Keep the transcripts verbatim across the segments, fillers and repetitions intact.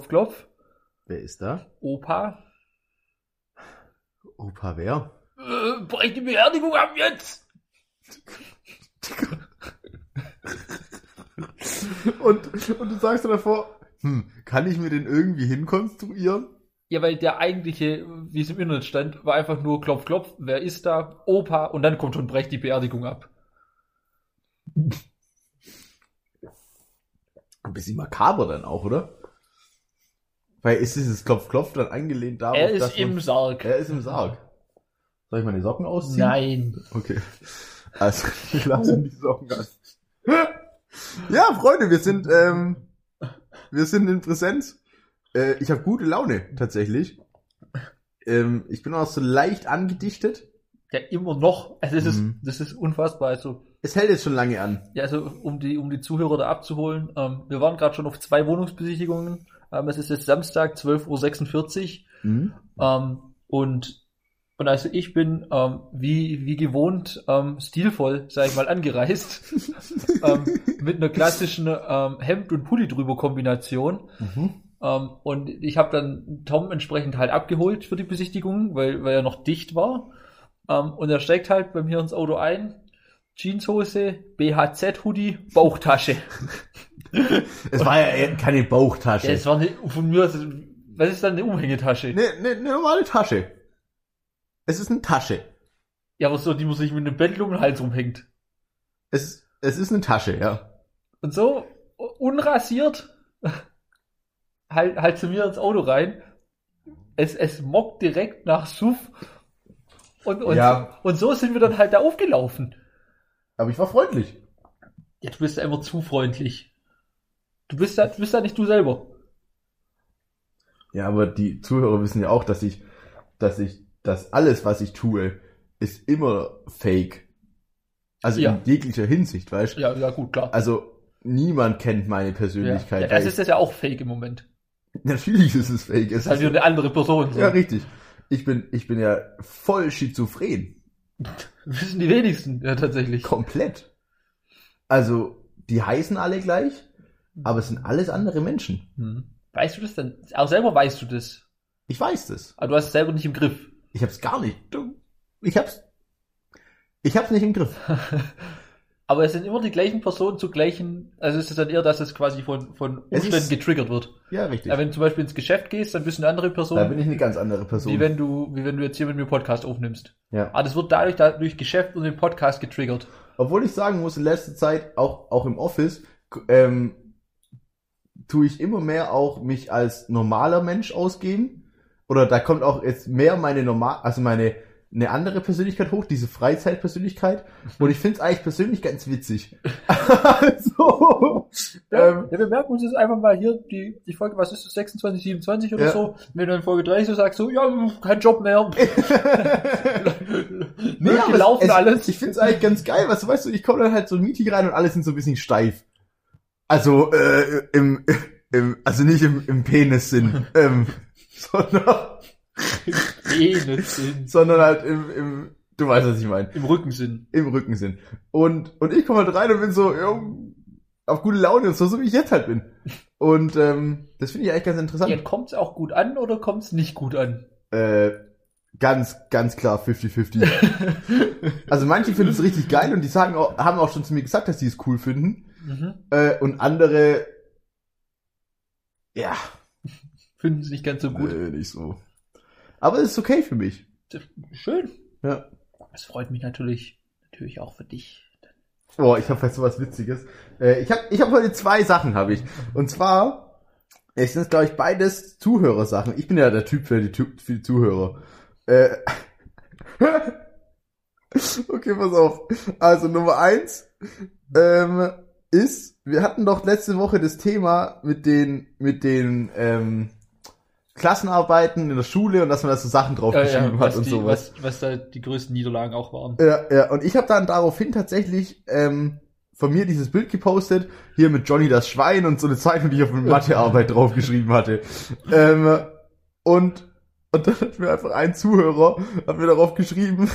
Klopf, klopf. Wer ist da? Opa. Opa wer? Äh, brech die Beerdigung ab jetzt! und, und du sagst dir davor, hm, kann ich mir den irgendwie hinkonstruieren? Ja, weil der eigentliche, wie es im Internet stand, war einfach nur Klopf, klopf, wer ist da? Opa, und dann kommt schon brech die Beerdigung ab. Ein bisschen makaber dann auch, oder? Weil ist dieses Klopf, klopf dann angelehnt darauf, er ist dass im man, Sarg. Er ist im Sarg. Soll ich meine Socken ausziehen? Nein. Okay. Also, ich lasse die Socken an. Ja, Freunde, wir sind, ähm, wir sind in Präsenz. Äh, ich habe gute Laune, tatsächlich. Ähm, ich bin auch so leicht angedichtet. Ja, immer noch. Also, es mhm. ist, das ist unfassbar. Also, es hält jetzt schon lange an. Ja, also, um die, um die Zuhörer da abzuholen, ähm, wir waren gerade schon auf zwei Wohnungsbesichtigungen. Ähm, es ist jetzt Samstag, zwölf Uhr sechsundvierzig. Mhm. Ähm, und, und also ich bin, ähm, wie, wie gewohnt, ähm, stilvoll, sag ich mal, angereist. ähm, mit einer klassischen ähm, Hemd- und Pulli drüber Kombination. Mhm. Ähm, und ich habe dann Tom entsprechend halt abgeholt für die Besichtigung, weil, weil er noch dicht war. Ähm, und er steigt halt bei mir ins Auto ein. Jeanshose, B H Z-Hoodie, Bauchtasche. Es war ja keine Bauchtasche. Ja, es war eine, von mir, was ist dann eine Umhängetasche? Eine, eine, eine normale Tasche. Es ist eine Tasche. Ja, aber so, die muss nicht mit einem Bändel um den Hals rumhängt. Es, es ist eine Tasche, ja. Und so, unrasiert, halt, halt zu mir ins Auto rein. Es, es mockt direkt nach Suff. Und, und, ja. und so sind wir dann halt da aufgelaufen. Aber ich war freundlich. Ja, du bist ja immer zu freundlich. Du bist ja, du bist ja nicht du selber. Ja, aber die Zuhörer wissen ja auch, dass ich, dass ich, dass alles, was ich tue, ist immer fake. Also ja. In jeglicher Hinsicht, weißt du? Ja, ja, gut, klar. Also niemand kennt meine Persönlichkeit. Ja, ja das ist das ja auch fake im Moment. Natürlich ist es fake. Es das ist halt nur eine andere Person. So. Ja, richtig. Ich bin, ich bin ja voll schizophren. Wissen die wenigsten, ja, tatsächlich. Komplett. Also, die heißen alle gleich, aber es sind alles andere Menschen. Hm. Weißt du das denn? Auch selber weißt du das. Ich weiß das. Aber du hast es selber nicht im Griff. Ich hab's gar nicht. Ich hab's. Ich hab's nicht im Griff. Aber es sind immer die gleichen Personen zu gleichen. Also ist es dann eher, dass es quasi von, von Umständen ist, getriggert wird. Ja, richtig. Aber wenn du zum Beispiel ins Geschäft gehst, dann bist du eine andere Person. Da bin ich eine ganz andere Person. Wie wenn du, wie wenn du jetzt hier mit mir Podcast aufnimmst. Ja. Aber das wird dadurch, durch Geschäft und den Podcast getriggert. Obwohl ich sagen muss, in letzter Zeit, auch, auch im Office, ähm, tue ich immer mehr auch mich als normaler Mensch ausgeben. Oder da kommt auch jetzt mehr meine normal, also meine, eine andere Persönlichkeit hoch, diese Freizeitpersönlichkeit. Und ich finde es eigentlich persönlich ganz witzig. Also, ja, ähm, ja, wir merken uns jetzt einfach mal hier die, die Folge, was ist das, sechsundzwanzig, siebenundzwanzig oder ja. so. Wenn du in Folge dreißig so sagst, so, ja, kein Job mehr. Nee, ja, laufen es, alles. Ich finde es eigentlich ganz geil, was, weißt du, ich komme dann halt so ein Meeting rein und alle sind so ein bisschen steif. Also, äh, im, im, also nicht im, im Penis-Sinn, ähm, sondern Sinn. Sondern halt im, im, du weißt, was ich meine. Im Rückensinn. Im Rückensinn. Und, und ich komme halt rein und bin so, ja, auf gute Laune und so, so wie ich jetzt halt bin. Und, ähm, das finde ich eigentlich ganz interessant. Ja, kommt's auch gut an oder kommt's nicht gut an? Äh, ganz, ganz klar fünfzig fünfzig. Also manche finden es richtig geil und die sagen auch, haben auch schon zu mir gesagt, dass die es cool finden. Mhm. Äh, und andere, ja. Finden es nicht ganz so gut. Äh, nicht so. Aber es ist okay für mich. Schön. Ja. Das freut mich natürlich, natürlich auch für dich. Boah, ich habe jetzt so was Witziges. Äh, ich habe ich hab heute zwei Sachen, habe ich. Und zwar, es sind, glaube ich, beides Zuhörersachen. Ich bin ja der Typ für die, für die Zuhörer. Äh, okay, pass auf. Also Nummer eins ähm, ist, wir hatten doch letzte Woche das Thema mit den, mit den, ähm, Klassenarbeiten in der Schule und dass man da so Sachen draufgeschrieben ja, ja, hat und die, sowas. Was, was da die größten Niederlagen auch waren. Ja, ja. Und ich habe dann daraufhin tatsächlich ähm, von mir dieses Bild gepostet, hier mit Johnny das Schwein und so eine Zeichnung, die ich auf eine Mathearbeit draufgeschrieben hatte. Ähm, und, und dann hat mir einfach ein Zuhörer, hat mir darauf geschrieben,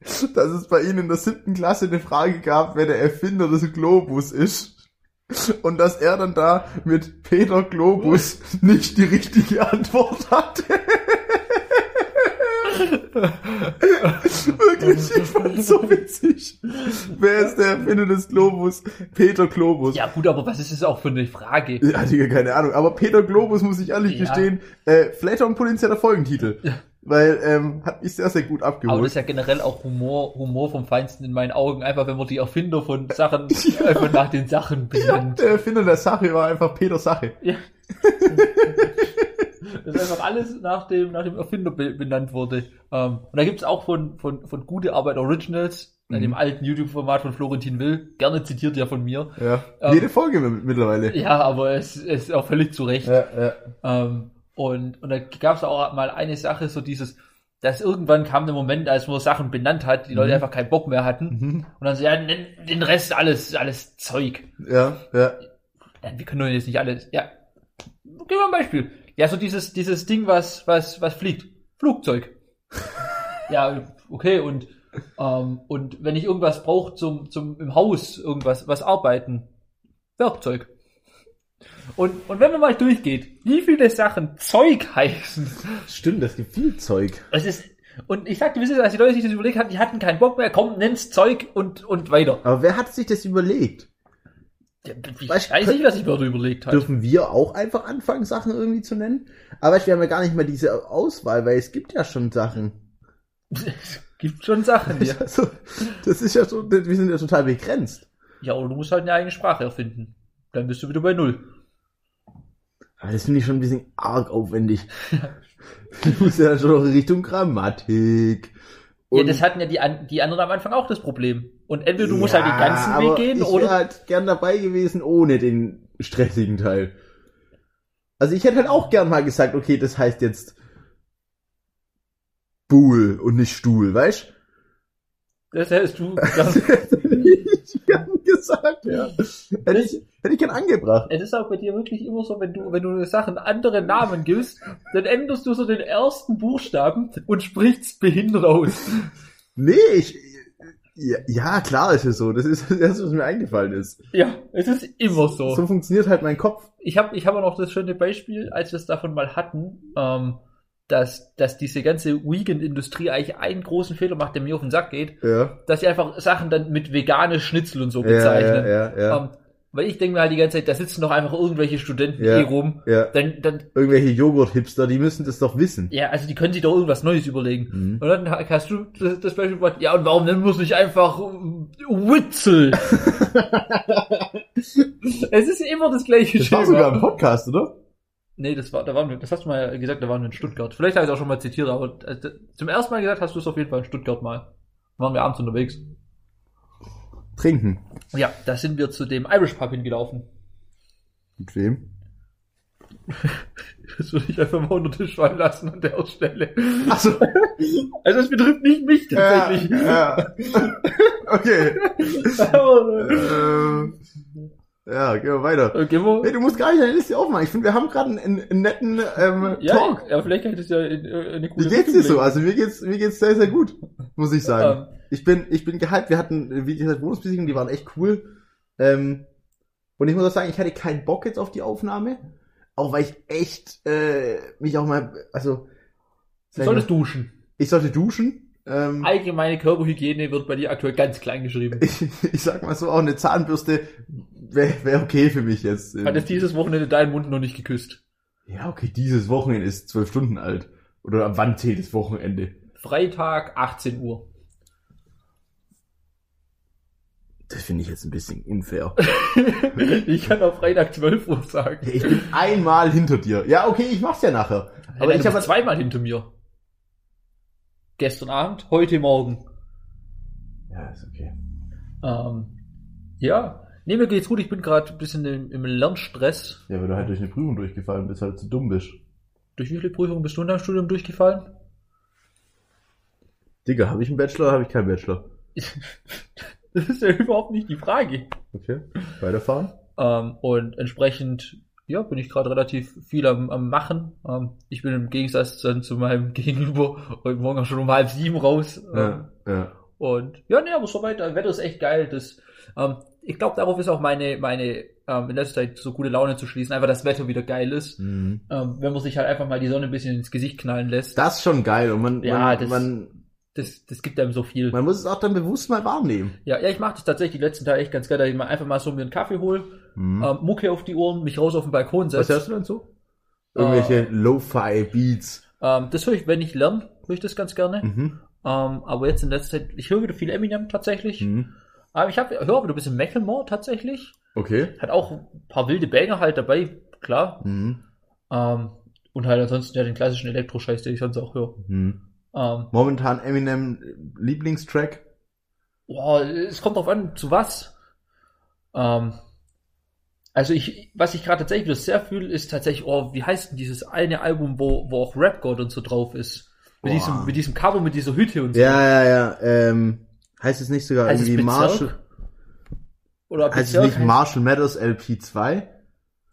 dass es bei ihnen in der siebten Klasse eine Frage gab, wer der Erfinder des Globus ist. Und dass er dann da mit Peter Globus nicht die richtige Antwort hatte. Wirklich, ich fand's so witzig. Wer ist der Erfinder des Globus? Peter Globus. Ja gut, aber was ist das auch für eine Frage? Ja, Digga, keine Ahnung. Aber Peter Globus, muss ich ehrlich ja. gestehen, äh, vielleicht auch ein potenzieller Folgentitel. Ja. Weil, ähm, hat mich sehr, sehr gut abgeholt. Aber das ist ja generell auch Humor, Humor vom Feinsten in meinen Augen. Einfach, wenn man die Erfinder von Sachen, ja. einfach nach den Sachen benennt. Ja, der Erfinder der Sache war einfach Peter Sache. Ja. Das ist einfach alles nach dem, nach dem Erfinder benannt wurde. Ähm, und da gibt's auch von, von, von Gute Arbeit Originals. In dem alten YouTube-Format von Florentin Will, gerne zitiert ja von mir. Ja. Ähm, Jede Folge mittlerweile. Ja, aber es ist auch völlig zu Recht. Ja, ja. Ähm, und, und da gab es auch mal eine Sache, so dieses, dass irgendwann kam der Moment, als man Sachen benannt hat, die mhm. Leute einfach keinen Bock mehr hatten. Mhm. Und dann so, ja, den Rest alles, alles Zeug. Ja, ja. Wir können doch jetzt nicht alles, ja. Gehen wir ein Beispiel. Ja, so dieses, dieses Ding, was, was, was fliegt. Flugzeug. Ja, okay, und, Um, und wenn ich irgendwas brauche zum, zum, im Haus, irgendwas, was arbeiten, Werkzeug. Und, und wenn man mal durchgeht, wie viele Sachen Zeug heißen. Stimmt, das gibt viel Zeug. Es ist, und ich sagte, wisst ihr, als die Leute sich das überlegt hatten, die hatten keinen Bock mehr, komm, nenn's Zeug und, und weiter. Aber wer hat sich das überlegt? Ich weiß nicht, was ich mir überlegt habe. Dürfen wir auch einfach anfangen, Sachen irgendwie zu nennen? Aber wir haben ja gar nicht mal diese Auswahl, weil es gibt ja schon Sachen. Gibt schon Sachen hier. Also, das ist ja so, wir sind ja total begrenzt. Ja, und du musst halt eine eigene Sprache erfinden. Dann bist du wieder bei Null. Aber das finde ich schon ein bisschen arg aufwendig. Du musst ja schon noch in Richtung Grammatik. Und ja, das hatten ja die, die anderen am Anfang auch das Problem. Und entweder du musst ja, halt den ganzen aber Weg gehen, ich oder... ich wäre halt gern dabei gewesen, ohne den stressigen Teil. Also ich hätte halt auch gern mal gesagt, okay, das heißt jetzt Buhl und nicht Stuhl, weißt? Das hättest du das nicht gesagt, ja. Hätte ich, hätte ich gern angebracht. Es ist auch bei dir wirklich immer so, wenn du, wenn du Sachen andere Namen gibst, dann änderst du so den ersten Buchstaben und sprichst behindert aus. Nee, ich, ja, ja klar ist es so. Das ist das Erste, was mir eingefallen ist. Ja, es ist immer so. So funktioniert halt mein Kopf. Ich habe, ich habe noch das schöne Beispiel, als wir es davon mal hatten, ähm, dass, dass diese ganze Vegan-Industrie eigentlich einen großen Fehler macht, der mir auf den Sack geht, ja. dass sie einfach Sachen dann mit vegane Schnitzel und so bezeichnen. Ja, ja, ja, ja. Um, weil ich denke mir halt die ganze Zeit, da sitzen doch einfach irgendwelche Studenten ja, eh rum. Ja. Dann, dann, irgendwelche Joghurt-Hipster, die müssen das doch wissen. Ja, also die können sich doch irgendwas Neues überlegen. Mhm. Und dann hast du das, das Beispiel gemacht, ja, und warum denn muss ich einfach Witzel? Es ist immer das gleiche Schema. Das war sogar ein Podcast, oder? Nee, das war, da waren wir, das hast du mal gesagt, da waren wir in Stuttgart. Vielleicht habe ich es auch schon mal zitiert, aber zum ersten Mal gesagt hast du es auf jeden Fall in Stuttgart mal. Da waren wir abends unterwegs. Trinken. Ja, da sind wir zu dem Irish Pub hingelaufen. Mit wem? Das würde ich einfach mal unter den Tisch fallen lassen an der Stelle. Ach so. Also es betrifft nicht mich tatsächlich. Ja, ja. Okay. Aber, ähm. Ja, gehen wir weiter. Okay, hey, du musst gar nicht deine Liste aufmachen. Ich finde, wir haben gerade einen, einen netten ähm, ja, Talk. Ja, vielleicht kann ich das ja eine coole. Wie geht's dir so? Also mir geht's, mir geht's sehr, sehr gut, muss ich sagen. Ja. Ich bin, ich bin gehypt. Wir hatten, wie gesagt, Wohnungsbesichtigungen, die waren echt cool. Ähm, und ich muss auch sagen, ich hatte keinen Bock jetzt auf die Aufnahme, auch weil ich echt äh, mich auch mal, also. Du solltest mal, duschen. Ich sollte duschen. Ähm, Allgemeine Körperhygiene wird bei dir aktuell ganz klein geschrieben. Ich, ich sag mal so, auch eine Zahnbürste wäre wär okay für mich jetzt. Hat es dieses Wochenende deinen Mund noch nicht geküsst? Ja, okay, dieses Wochenende ist zwölf Stunden alt. Oder wann zählt das Wochenende? Freitag, achtzehn Uhr. Das finde ich jetzt ein bisschen unfair. Ich kann auf Freitag zwölf Uhr sagen. Ich bin einmal hinter dir. Ja, okay, ich mach's ja nachher. Aber ja, ich habe zweimal hinter mir. Gestern Abend, heute Morgen. Ja, ist okay. Ähm, ja, nee, mir geht's gut. Ich bin gerade ein bisschen im, im Lernstress. Ja, weil du halt durch eine Prüfung durchgefallen bist, halt zu dumm bist. Durch wie viele Prüfungen bist du in deinem Studium durchgefallen? Digga, habe ich einen Bachelor oder habe ich keinen Bachelor? Das ist ja überhaupt nicht die Frage. Okay, weiterfahren. Ähm, und entsprechend... Ja, bin ich gerade relativ viel am, am Machen. Ähm, ich bin im Gegensatz dann zu meinem Gegenüber heute Morgen schon um halb sieben raus. Ähm, ja, ja. Und ja, ne, aber soweit, das Wetter ist echt geil. Das, ähm, ich glaube, darauf ist auch meine, meine ähm, in letzter Zeit so gute Laune zu schließen, einfach das Wetter wieder geil ist. Mhm. Ähm, wenn man sich halt einfach mal die Sonne ein bisschen ins Gesicht knallen lässt. Das ist schon geil. Und man, ja, man, das, man, das, das gibt einem so viel. Man muss es auch dann bewusst mal wahrnehmen. Ja, ja, ich mache das tatsächlich die letzten Tage echt ganz geil, dass ich mal einfach mal so mir einen Kaffee hole, mhm. ähm, Mucke auf die Ohren, mich raus auf den Balkon setze. Was hörst du denn so? Irgendwelche äh, Lo-Fi-Beats. Ähm, das höre ich, wenn ich lerne, höre ich das ganz gerne. Mhm. Ähm, aber jetzt in letzter Zeit, ich höre wieder viel Eminem tatsächlich. Mhm. Aber ich höre auch wieder ein bisschen Macklemore tatsächlich. Okay. Hat auch ein paar wilde Banger halt dabei, klar. Mhm. Ähm, und halt ansonsten ja den klassischen Elektro-Scheiß, den ich sonst auch höre. Mhm. Ähm, Momentan Eminem Lieblingstrack? Boah, es kommt drauf an, zu was. Ähm, also ich, was ich gerade tatsächlich wieder sehr fühle, ist tatsächlich, oh, wie heißt denn dieses eine Album, wo, wo auch Rap God und so drauf ist? Mit boah. diesem, mit diesem Cover, mit dieser Hütte und so. Ja, ja, ja, ähm. Heißt es nicht sogar heißt irgendwie Marshall? Oder heißt es nicht Marshall Mathers L P zwei?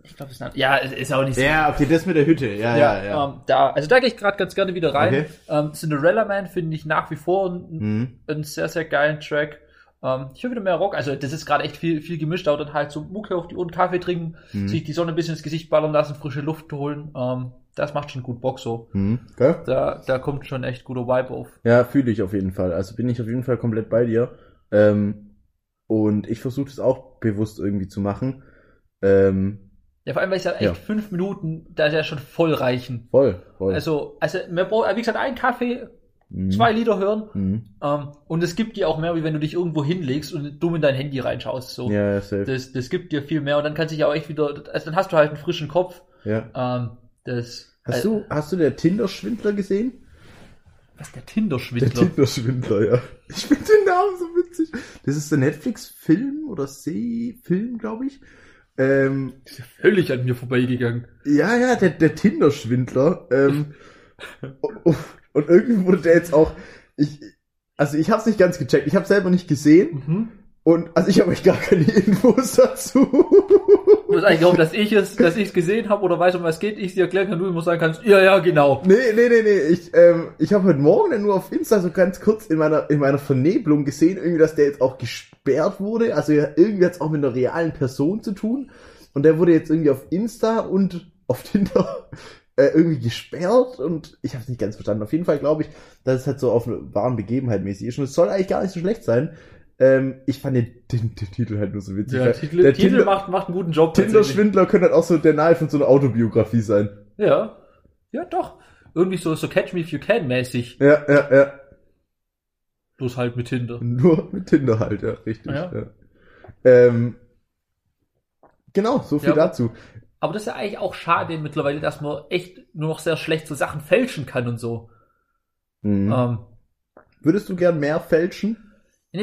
Ich glaube, das ist ja, ist auch nicht so. Ja, okay, das mit der Hütte. Ja, ja, ja. ja. Ähm, da, also da gehe ich gerade ganz gerne wieder rein. Okay. Ähm, Cinderella Man finde ich nach wie vor einen, mhm. einen sehr, sehr geilen Track. Ähm, ich höre wieder mehr Rock. Also das ist gerade echt viel, viel gemischt. Auch dann halt so Mucke auf die Ohren, Kaffee trinken, mhm. sich die Sonne ein bisschen ins Gesicht ballern lassen, frische Luft holen. Ähm, Das macht schon gut Bock so. Mhm, okay. Da, da kommt schon echt guter Vibe auf. Ja, fühle ich auf jeden Fall. Also bin ich auf jeden Fall komplett bei dir. Ähm, und ich versuche das auch bewusst irgendwie zu machen. Ähm, ja, vor allem, weil ich sage, echt ja. fünf Minuten, da ist ja schon voll reichen. Voll, voll. Also, also man braucht, wie gesagt, einen Kaffee, mhm. zwei Lieder hören. Mhm. Ähm, und es gibt dir auch mehr, wie wenn du dich irgendwo hinlegst und dumm in dein Handy reinschaust. So. Ja, safe. Das, das gibt dir viel mehr. Und dann kannst du dich auch echt wieder, also dann hast du halt einen frischen Kopf. Ja. Ähm, Das, hast also, du, hast du der Tinder-Schwindler gesehen? Was, der Tinder-Schwindler? Der Tinder-Schwindler, ja. Ich finde den Namen so witzig. Das ist der Netflix-Film oder See-Film, glaube ich. Ähm, das ist ja völlig an mir vorbeigegangen. Ja, ja, der, der Tinder-Schwindler. Ähm, und, und irgendwie wurde der jetzt auch, ich, also ich habe es nicht ganz gecheckt. Ich habe selber nicht gesehen. Mhm. Und, also ich habe euch gar keine Infos dazu. Du musst eigentlich glauben, dass ich es, dass ich es gesehen habe oder weiß, um was geht, ich es dir erklären kann, du musst sagen kannst, ja, ja, genau. Nee, nee, nee, nee, ich, ähm, ich habe heute Morgen dann nur auf Insta so ganz kurz in meiner, in meiner Vernebelung gesehen, irgendwie, dass der jetzt auch gesperrt wurde, also ja, irgendwie hat es auch mit einer realen Person zu tun und der wurde jetzt irgendwie auf Insta und auf Tinder äh, irgendwie gesperrt und ich habe es nicht ganz verstanden. Auf jeden Fall glaube ich, dass es halt so auf eine wahren Begebenheit mäßig ist und es soll eigentlich gar nicht so schlecht sein. Ähm, ich fand den, den, den Titel halt nur so witzig. Ja, der Titel, der Titel Tinder, macht, macht einen guten Job. Tinder-Schwindler könnte halt auch so der Nahe von so einer Autobiografie sein. Ja, ja doch. Irgendwie so, so Catch Me If You Can mäßig. Ja, ja, ja. Bloß halt mit Tinder. Nur mit Tinder halt, ja, richtig. Ja. Ja. Ähm, genau, so viel ja, dazu. Aber das ist ja eigentlich auch schade mittlerweile, dass man echt nur noch sehr schlecht so Sachen fälschen kann und so. Mhm. Ähm, Würdest du gern mehr fälschen?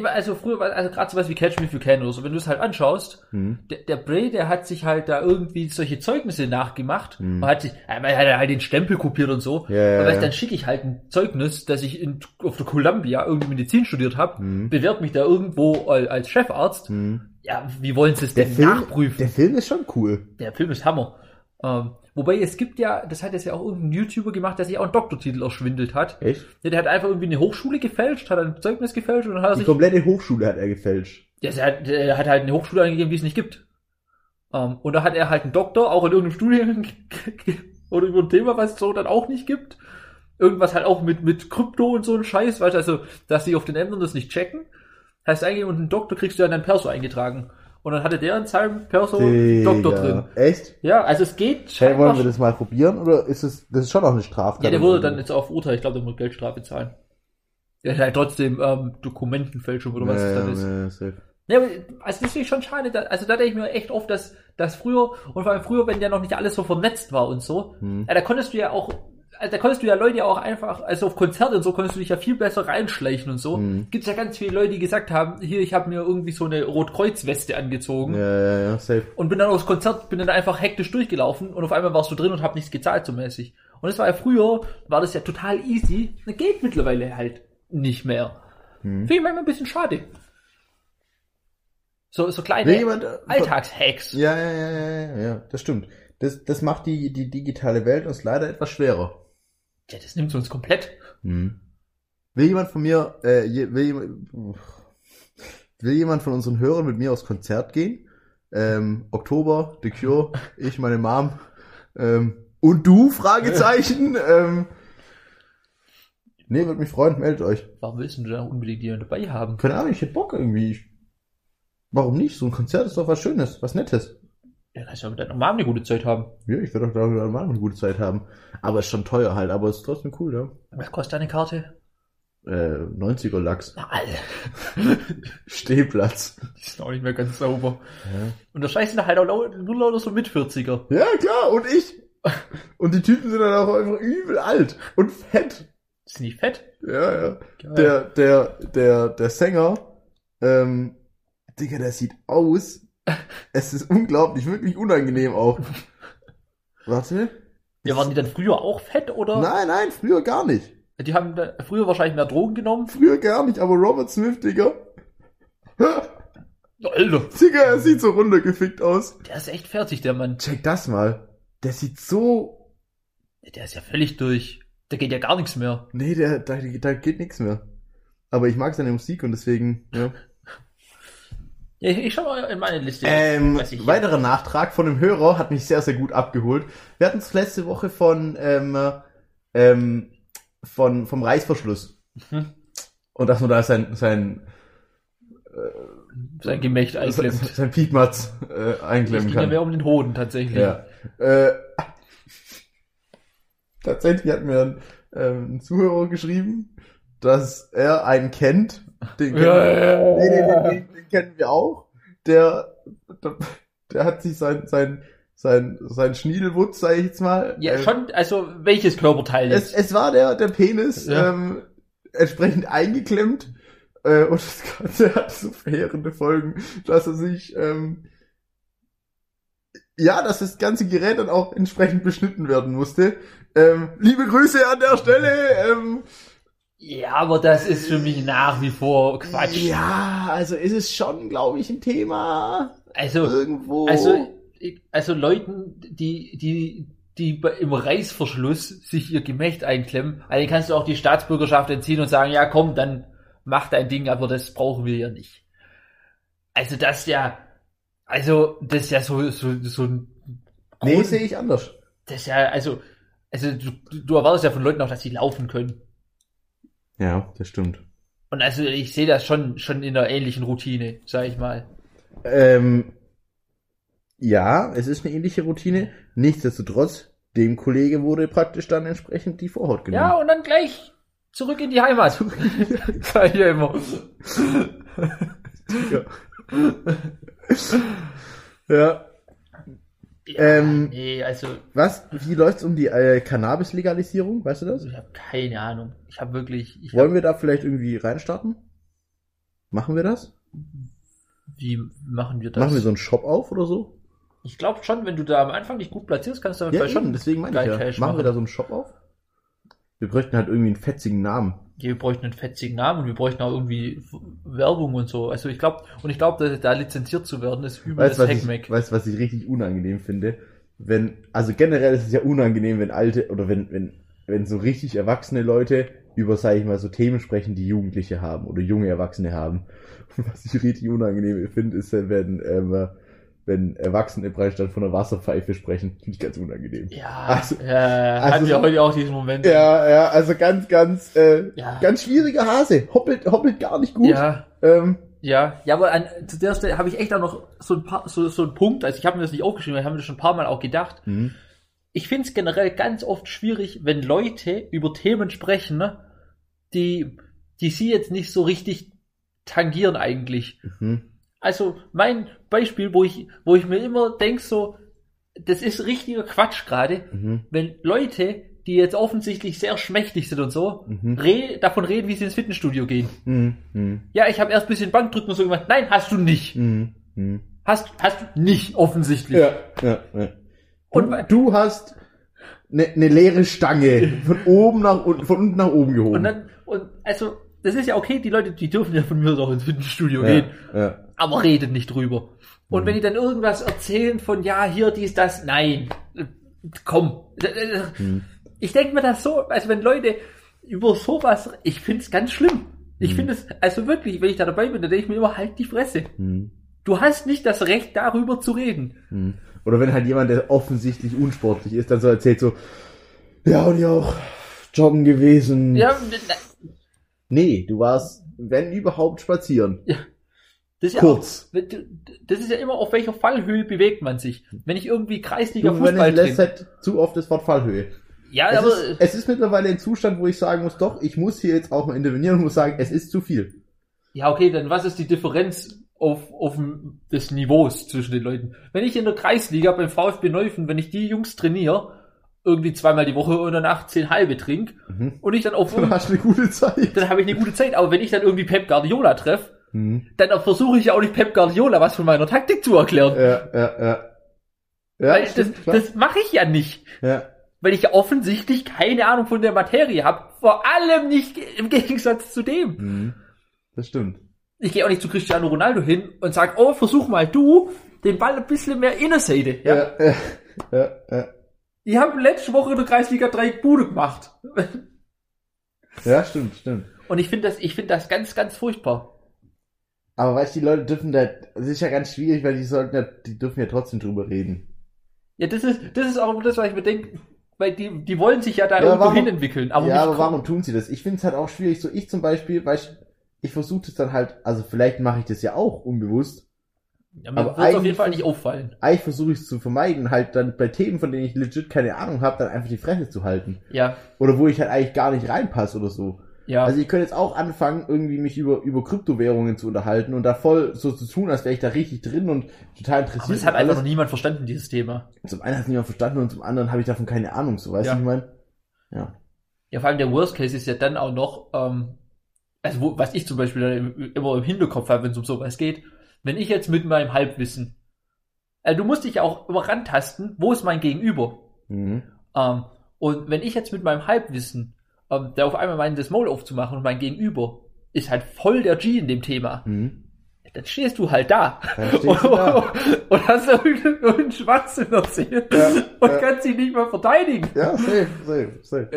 Also früher, also gerade sowas wie Catch Me If You Can oder so, wenn du es halt anschaust, mhm. der, der Bray, der hat sich halt da irgendwie solche Zeugnisse nachgemacht, mhm. man hat sich, man hat halt den Stempel kopiert und so, ja, ja, aber ja. Dann schicke ich halt ein Zeugnis, dass ich in, auf der Columbia irgendwie Medizin studiert habe, mhm. bewerbe mich da irgendwo als Chefarzt, mhm. ja, wie wollen sie es denn Film, nachprüfen? Der Film ist schon cool. Der Film ist Hammer. Ähm, wobei es gibt ja, das hat jetzt ja auch irgendein YouTuber gemacht, der sich auch einen Doktortitel erschwindelt hat. Echt? Ja, der hat einfach irgendwie eine Hochschule gefälscht, hat ein Zeugnis gefälscht und dann hat er sich... Die komplette Hochschule hat er gefälscht. Ja, er hat, er hat halt eine Hochschule angegeben, die es nicht gibt. Ähm, und da hat er halt einen Doktor, auch in irgendeinem Studium oder über ein Thema, was es so dann auch nicht gibt. Irgendwas halt auch mit, mit Krypto und so ein Scheiß, weißt du, also, dass sie auf den Ämtern das nicht checken. Heißt eigentlich, und einen Doktor kriegst du ja in dein Perso eingetragen. Und dann hatte der in seinem Perso Doktor drin. Echt? Ja, also es geht schon. Hey, wollen wir das mal probieren? Oder ist es, das ist schon auch eine Straftat? Ja, der wurde dann jetzt auf Urteil. Ich glaube, der muss Geldstrafe zahlen. Der hat halt trotzdem ähm, Dokumentenfälschung oder was das dann ist. Ja, aber, also das finde ich schon schade. Da, also da denke ich mir echt oft, dass, dass früher, und vor allem früher, wenn ja noch nicht alles so vernetzt war und so, hm. ja, da konntest du ja auch, also da konntest du ja Leute ja auch einfach, also auf Konzerte und so konntest du dich ja viel besser reinschleichen und so. Mhm. Gibt's ja ganz viele Leute, die gesagt haben, hier, ich habe mir irgendwie so eine Rotkreuz-Weste angezogen. Ja, ja, ja, safe. Und bin dann aufs Konzert, bin dann einfach hektisch durchgelaufen und auf einmal warst du drin und hab nichts gezahlt so mäßig. Und das war ja früher, war das ja total easy. Das geht mittlerweile halt nicht mehr. Mhm. Finde ich manchmal ein bisschen schade. So, so kleine jemand, Alltagshacks. Ja, ja, ja, ja, ja, ja, das stimmt. Das, das macht die, die digitale Welt uns leider etwas schwerer. Ja, das nimmt uns komplett. Hm. Will jemand von mir, äh, je, will jemand, Will jemand von unseren Hörern mit mir aufs Konzert gehen? Ähm, Oktober, The Cure, ich, meine Mom, ähm, und du? Fragezeichen. ähm, nee, würde mich freuen, meldet euch. Warum willst du da unbedingt jemanden dabei haben? Keine Ahnung, ich hätte Bock irgendwie. Ich, warum nicht? So ein Konzert ist doch was Schönes, was Nettes. Ja, kannst du ja mit deiner Mom eine gute Zeit haben. Ja, ich werde auch da mit deiner Mom eine gute Zeit haben. Aber ist schon teuer halt, aber ist trotzdem cool, ja. Was kostet deine Karte? Äh, neunziger Lachs. Na, Alter. Stehplatz. Die sind auch nicht mehr ganz sauber. Ja. Und da scheißen da halt auch lau- nur lauter so mit vierziger. Ja, klar, und ich. Und die Typen sind dann auch einfach übel alt und fett. Sind die fett? Ja, ja. Geil. Der, der, der, der Sänger, ähm, Digga, der sieht aus. Es ist unglaublich, wirklich unangenehm auch. Warte. Ja, waren die dann früher auch fett, oder? Nein, nein, früher gar nicht. Die haben früher wahrscheinlich mehr Drogen genommen. Früher gar nicht, aber Robert Smith, Digga. Alter. Digga, er sieht so runtergefickt aus. Der ist echt fertig, der Mann. Check das mal. Der sieht so... Der ist ja völlig durch. Da geht ja gar nichts mehr. Nee, der, da, da geht nichts mehr. Aber ich mag seine Musik und deswegen, ja. Ja, ich schau mal in meine Liste. Ähm, ich, weiterer ja. Nachtrag von einem Hörer hat mich sehr, sehr gut abgeholt. Wir hatten es letzte Woche von, ähm, ähm, von, vom Reißverschluss. Mhm. Und dass man da sein, sein, äh, sein Gemächt einklemmt. Sein, sein Piekmatz, äh, einklemmen ich kann. Es ging ja mehr um den Hoden, tatsächlich. Ja. Äh, tatsächlich hat mir ein, ähm, ein Zuhörer geschrieben, dass er einen kennt, den kennen, ja. den, den, den, den kennen wir auch. Der, der, der hat sich sein, sein, sein, sein Schniedelwutz, sag ich jetzt mal. Ja, äh, schon, also, welches Körperteil jetzt? Es, es war der, der Penis, ja. ähm, entsprechend eingeklemmt, äh, und das Ganze hat so verheerende Folgen, dass er sich, ähm, ja, dass das ganze Gerät dann auch entsprechend beschnitten werden musste. Ähm, liebe Grüße an der Stelle, ähm, ja, aber das ist für mich nach wie vor Quatsch. Ja, also ist es schon, glaube ich, ein Thema. Also, irgendwo. Also, also Leuten, die, die, die im Reißverschluss sich ihr Gemächt einklemmen, also kannst du auch die Staatsbürgerschaft entziehen und sagen, ja komm, dann mach dein Ding, aber das brauchen wir ja nicht. Also das ist ja, also das ist ja so, so, so ein... Nee, Grund, sehe ich anders. Das ist ja, also, also du, du erwartest ja von Leuten auch, dass sie laufen können. Ja, das stimmt. Und also ich sehe das schon schon in einer ähnlichen Routine, sag ich mal. Ähm, ja, es ist eine ähnliche Routine. Nichtsdestotrotz, dem Kollege wurde praktisch dann entsprechend die Vorhaut genommen. Ja, und dann gleich zurück in die Heimat. Das sag ich ja immer. Ja. Ja. Ja, ähm, nee, also. Was? Wie läuft's um die äh, Cannabis-Legalisierung? Weißt du das? Ich habe keine Ahnung. Ich habe wirklich. Ich Wollen hab... wir da vielleicht irgendwie reinstarten? Machen wir das? Wie machen wir das? Machen wir so einen Shop auf oder so? Ich glaube schon, wenn du da am Anfang nicht gut platzierst, kannst du damit ja, vielleicht eben, schon. Deswegen meine ich ja. Cash machen wir da so einen Shop auf? Wir bräuchten halt irgendwie einen fetzigen Namen. Ja, wir bräuchten einen fetzigen Namen und wir bräuchten auch irgendwie Werbung und so. Also ich glaube, und ich glaube, da lizenziert zu werden, ist übelst Hackmeck. Weißt du, was ich richtig unangenehm finde? Wenn, also generell ist es ja unangenehm, wenn alte, oder wenn, wenn, wenn so richtig erwachsene Leute über, sag ich mal, so Themen sprechen, die Jugendliche haben oder junge Erwachsene haben. Und was ich richtig unangenehm finde, ist, wenn, ähm, wenn Erwachsene praktisch dann von einer Wasserpfeife sprechen, finde ich ganz unangenehm. Ja, also, ja, ja. Also hatten wir so, heute auch diesen Moment. Ja, ja, also ganz, ganz, äh, ja. ganz schwieriger Hase. Hoppelt, hoppelt gar nicht gut. Ja, ähm, ja. ja aber an, zu der Stelle habe ich echt auch noch so ein paar, so, so einen Punkt, also ich habe mir das nicht aufgeschrieben, ich habe mir das schon ein paar Mal auch gedacht. Mhm. Ich finde es generell ganz oft schwierig, wenn Leute über Themen sprechen, ne, die, die sie jetzt nicht so richtig tangieren eigentlich. Mhm. Also mein Beispiel, wo ich, wo ich mir immer denke, so, das ist richtiger Quatsch gerade, mhm. wenn Leute, die jetzt offensichtlich sehr schmächtig sind und so, mhm. re- davon reden, wie sie ins Fitnessstudio gehen. Mhm. Ja, ich habe erst ein bisschen Bankdrücken und so gemacht. Nein, hast du nicht. Mhm. Hast, hast du nicht, offensichtlich. Ja, ja, ja. Und du, du hast eine ne leere Stange von oben nach unten, von unten nach oben gehoben. Und dann, und also, das ist ja okay, die Leute, die dürfen ja von mir auch ins Fitnessstudio ja, gehen. Ja. Aber redet nicht drüber. Und mhm. wenn die dann irgendwas erzählen von, ja, hier, dies, das, nein, komm. Mhm. Ich denke mir das so, also wenn Leute über sowas, ich find's ganz schlimm. Ich hm. finde es, also wirklich, wenn ich da dabei bin, dann denke ich mir immer, halt die Fresse. Hm. Du hast nicht das Recht, darüber zu reden. Hm. Oder wenn halt jemand, der offensichtlich unsportlich ist, dann so erzählt so, ja, und ich auch joggen gewesen. Ja, nee, du warst, wenn überhaupt, spazieren. Ja. Das ist kurz. Ja auch, das ist ja immer, auf welcher Fallhöhe bewegt man sich. Wenn ich irgendwie Kreisliga Fußball trinke. Wenn ich in letzter Zeit zu oft das Wort Fallhöhe. Ja, es aber... Ist, es ist mittlerweile ein Zustand, wo ich sagen muss, doch, ich muss hier jetzt auch mal intervenieren und muss sagen, es ist zu viel. Ja, okay, dann was ist die Differenz auf, auf des Niveaus zwischen den Leuten? Wenn ich in der Kreisliga beim VfB Neufen, wenn ich die Jungs trainiere, irgendwie zweimal die Woche und danach zehn halbe trinke, mhm. und ich dann auf... Dann hast du eine gute Zeit. Dann habe ich eine gute Zeit, aber wenn ich dann irgendwie Pep Guardiola treffe, mhm. dann versuche ich ja auch nicht Pep Guardiola was von meiner Taktik zu erklären. Ja, ja, ja. Ja, weil stimmt, das, das mache ich ja nicht. Ja. Weil ich ja offensichtlich keine Ahnung von der Materie habe. Vor allem nicht im Gegensatz zu dem. Mhm. Das stimmt. Ich gehe auch nicht zu Cristiano Ronaldo hin und sage, oh, versuch mal du, den Ball ein bisschen mehr Innenseite. Ja, ja, ja, ja, ja. Ich habe letzte Woche in der Kreisliga drei Bude gemacht. Ja, stimmt, stimmt. Und ich finde das, ich finde das ganz, ganz furchtbar. Aber weißt du, die Leute dürfen da, das ist ja ganz schwierig, weil die sollten ja, die dürfen ja trotzdem drüber reden. Ja, das ist, das ist auch das, was ich mir denke, weil die, die wollen sich ja da ja, irgendwo warum, hin entwickeln. Aber ja, aber warum tun sie das? Ich finde es halt auch schwierig, so ich zum Beispiel, weil ich, ich versuche das dann halt, also vielleicht mache ich das ja auch unbewusst. Ja, mir wird es auf jeden Fall nicht auffallen. Eigentlich versuche ich es zu vermeiden, halt dann bei Themen, von denen ich legit keine Ahnung habe, dann einfach die Fresse zu halten. Ja. Oder wo ich halt eigentlich gar nicht reinpasse oder so. Ja. Also ich könnte jetzt auch anfangen, irgendwie mich über über Kryptowährungen zu unterhalten und da voll so zu tun, als wäre ich da richtig drin und total interessiert. Aber das hat einfach noch niemand verstanden, dieses Thema. Zum einen hat es niemand verstanden und zum anderen habe ich davon keine Ahnung, so weißt du, ja. ich meine. Ja. Ja, vor allem der Worst Case ist ja dann auch noch, ähm, also wo, was ich zum Beispiel dann immer im Hinterkopf habe, wenn es um sowas geht, wenn ich jetzt mit meinem Halbwissen, also du musst dich ja auch immer rantasten, wo ist mein Gegenüber? Mhm. Ähm, und wenn ich jetzt mit meinem Halbwissen Um, der auf einmal meint, das Maul aufzumachen und mein Gegenüber ist halt voll der G in dem Thema. Mhm. Dann stehst du halt da. Und, du da. und hast irgendeinen Schwachsinn erzählt ja, und ja. kannst dich nicht mal verteidigen. Ja, safe, safe, safe.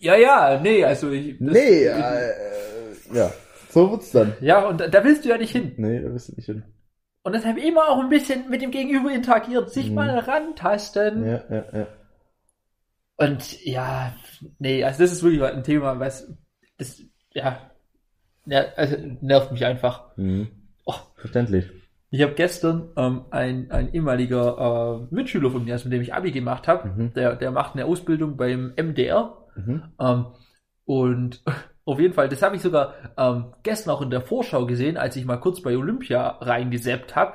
Ja, ja, nee, also ich... Das, nee, äh, ja, so wird's dann. Ja, und da willst du ja nicht hin. Nee, da willst du nicht hin. Und deshalb immer auch ein bisschen mit dem Gegenüber interagieren, sich mhm. mal rantasten. Ja, ja, ja. Und ja, nee, also das ist wirklich ein Thema, was, das, ja, ja also nervt mich einfach. Mhm. Oh. Verständlich. Ich habe gestern ähm, ein, ein ehemaliger äh, Mitschüler von mir, also mit dem ich Abi gemacht habe, mhm. der, der macht eine Ausbildung beim M D R. Mhm. Ähm, und auf jeden Fall, das habe ich sogar ähm, gestern auch in der Vorschau gesehen, als ich mal kurz bei Olympia reingesappt habe,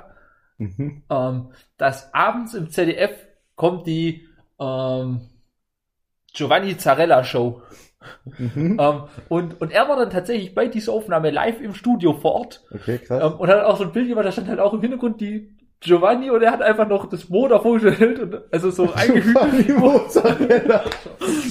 mhm. ähm, dass abends im Z D F kommt die... Ähm, Giovanni Zarrella Show. Mhm. Ähm, und, und er war dann tatsächlich bei dieser Aufnahme live im Studio vor Ort. Okay, krass. Ähm, und hat auch so ein Bild gemacht, da stand halt auch im Hintergrund die Giovanni und er hat einfach noch das Mo davor gestellt und also so eingefügt.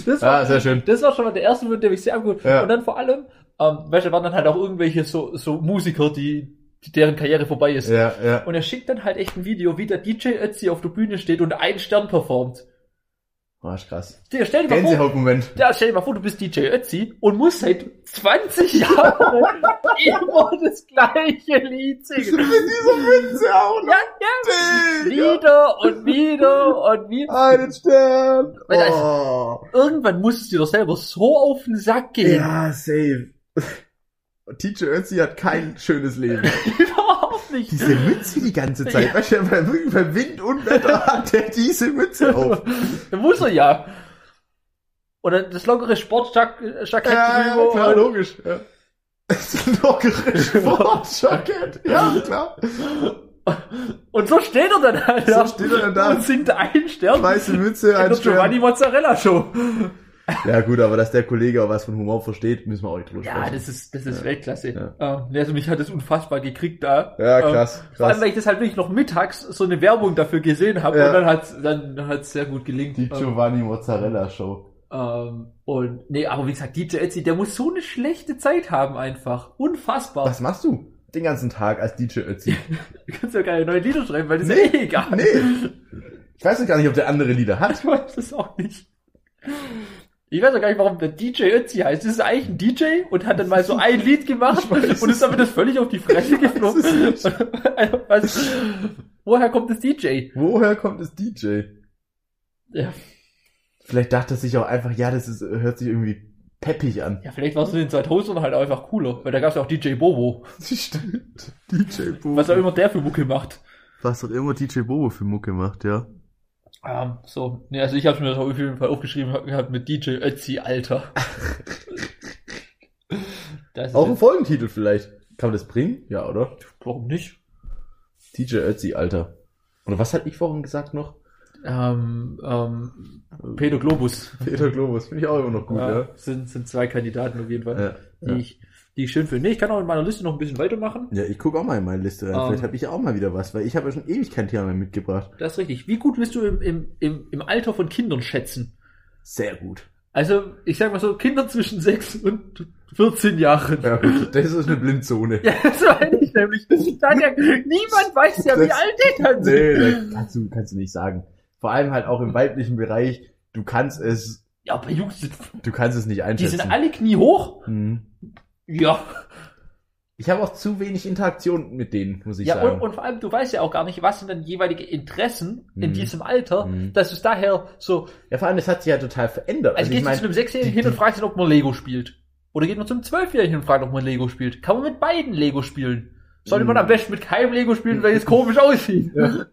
Das war, ah, sehr schön. Das war schon mal der erste Moment, der mich sehr angeguckt. Ja. Und dann vor allem, ähm, weißt du, waren dann halt auch irgendwelche so, so Musiker, die, deren Karriere vorbei ist. Ja, ja. Und er schickt dann halt echt ein Video, wie der D J Ötzi auf der Bühne steht und einen Stern performt. Oh, krass. Ja, stell dir mal vor, ja, stell dir mal vor, du bist D J Ötzi und musst seit zwanzig Jahren immer das gleiche Lied singen. Mit dieser Münze auch noch. Ja, ja. Wieder und wieder und wieder. Einen Stern. Oh. Also, irgendwann muss es dir doch selber so auf den Sack gehen. Ja, safe. D J Ötzi hat kein schönes Leben. Überhaupt nicht. Diese Mütze die ganze Zeit. Ja. Weißt du, bei, bei Wind und Wetter hat er diese Mütze auf. Da muss er ja. Oder das lockere Sportjackett. Ja, ja, klar, logisch. Ja. Das lockere Sportjackett. Ja, klar. Und so steht er dann halt da. So steht er dann da. Und singt einen Stern. Weiße Mütze, ein Stern. Giovanni Mozzarella Show. Ja gut, aber dass der Kollege auch was von Humor versteht, müssen wir auch nicht drüber sprechen. Ja, das ist, das ist ja. Weltklasse. Ja. Also mich hat das unfassbar gekriegt da. Ja, krass, krass. Vor allem, weil ich das halt wirklich noch mittags so eine Werbung dafür gesehen habe ja. und dann hat's, dann hat's sehr gut gelingt. Die Giovanni Mozzarella Show. Ähm, und, nee, aber wie gesagt, D J Ötzi, der muss so eine schlechte Zeit haben einfach. Unfassbar. Was machst du den ganzen Tag als D J Ötzi? Du kannst ja keine neuen Lieder schreiben, weil das nee, ist eh egal. Nee. Ich weiß ja gar nicht, ob der andere Lieder hat. Ich weiß das auch nicht. Ich weiß auch gar nicht, warum der D J Ötzi heißt. Das ist eigentlich ein D J und hat dann mal so ein Lied gemacht und ist damit das völlig auf die Fresse geflogen. Also, woher kommt das D J? Woher kommt das D J? Ja. Vielleicht dachte er sich auch einfach, ja, das ist, hört sich irgendwie peppig an. Ja, vielleicht war es in den zweitausendern halt einfach cooler, weil da gab es ja auch D J Bobo. Stimmt. D J Bobo. Was auch immer der für Mucke macht. Was auch immer D J Bobo für Mucke macht, ja. Um, so, ne, also ich habe mir das auf jeden Fall aufgeschrieben gehabt mit D J Ötzi, Alter. Das auch ein Folgentitel vielleicht. Kann man das bringen? Ja, oder? Warum nicht? D J Ötzi, Alter. Oder was hatte ich vorhin gesagt noch? Ähm, ähm, Peter Globus. Peter Globus, finde ich auch immer noch gut, ja. ja. Sind, sind zwei Kandidaten auf jeden Fall, ja, die ja. ich... Die ich schön finde. Nee, ich kann auch in meiner Liste noch ein bisschen weitermachen. Ja, ich gucke auch mal in meine Liste rein. Um, Vielleicht habe ich ja auch mal wieder was, weil ich habe ja schon ewig kein Thema mehr mitgebracht. Das ist richtig. Wie gut willst du im, im, im, im Alter von Kindern schätzen? Sehr gut. Also, ich sag mal so, Kinder zwischen sechs und vierzehn Jahren. Ja, das ist eine Blindzone. Ja, das meine ich nämlich. Das ist dann ja, niemand weiß ja, das, wie alt die dann sind. Nee, das kannst du, kannst du nicht sagen. Vor allem halt auch im weiblichen Bereich, du kannst es... Ja, aber Jungs... Du kannst es nicht einschätzen. Die sind alle kniehoch. Mhm. Ja. Ich habe auch zu wenig Interaktion mit denen, muss ich ja, sagen. Ja, und, und vor allem, du weißt ja auch gar nicht, was sind denn jeweilige Interessen mhm. in diesem Alter, mhm. dass es daher so... Ja, vor allem, das hat sich ja total verändert. Also, also gehst du zu einem Sechsjährigen hin und fragst ihn, ob man Lego spielt. Oder geht man zum Zwölfjährigen hin und fragt, ob man Lego spielt. Kann man mit beiden Lego spielen? Sollte mhm. man am besten mit keinem Lego spielen, weil es komisch aussieht? Ja.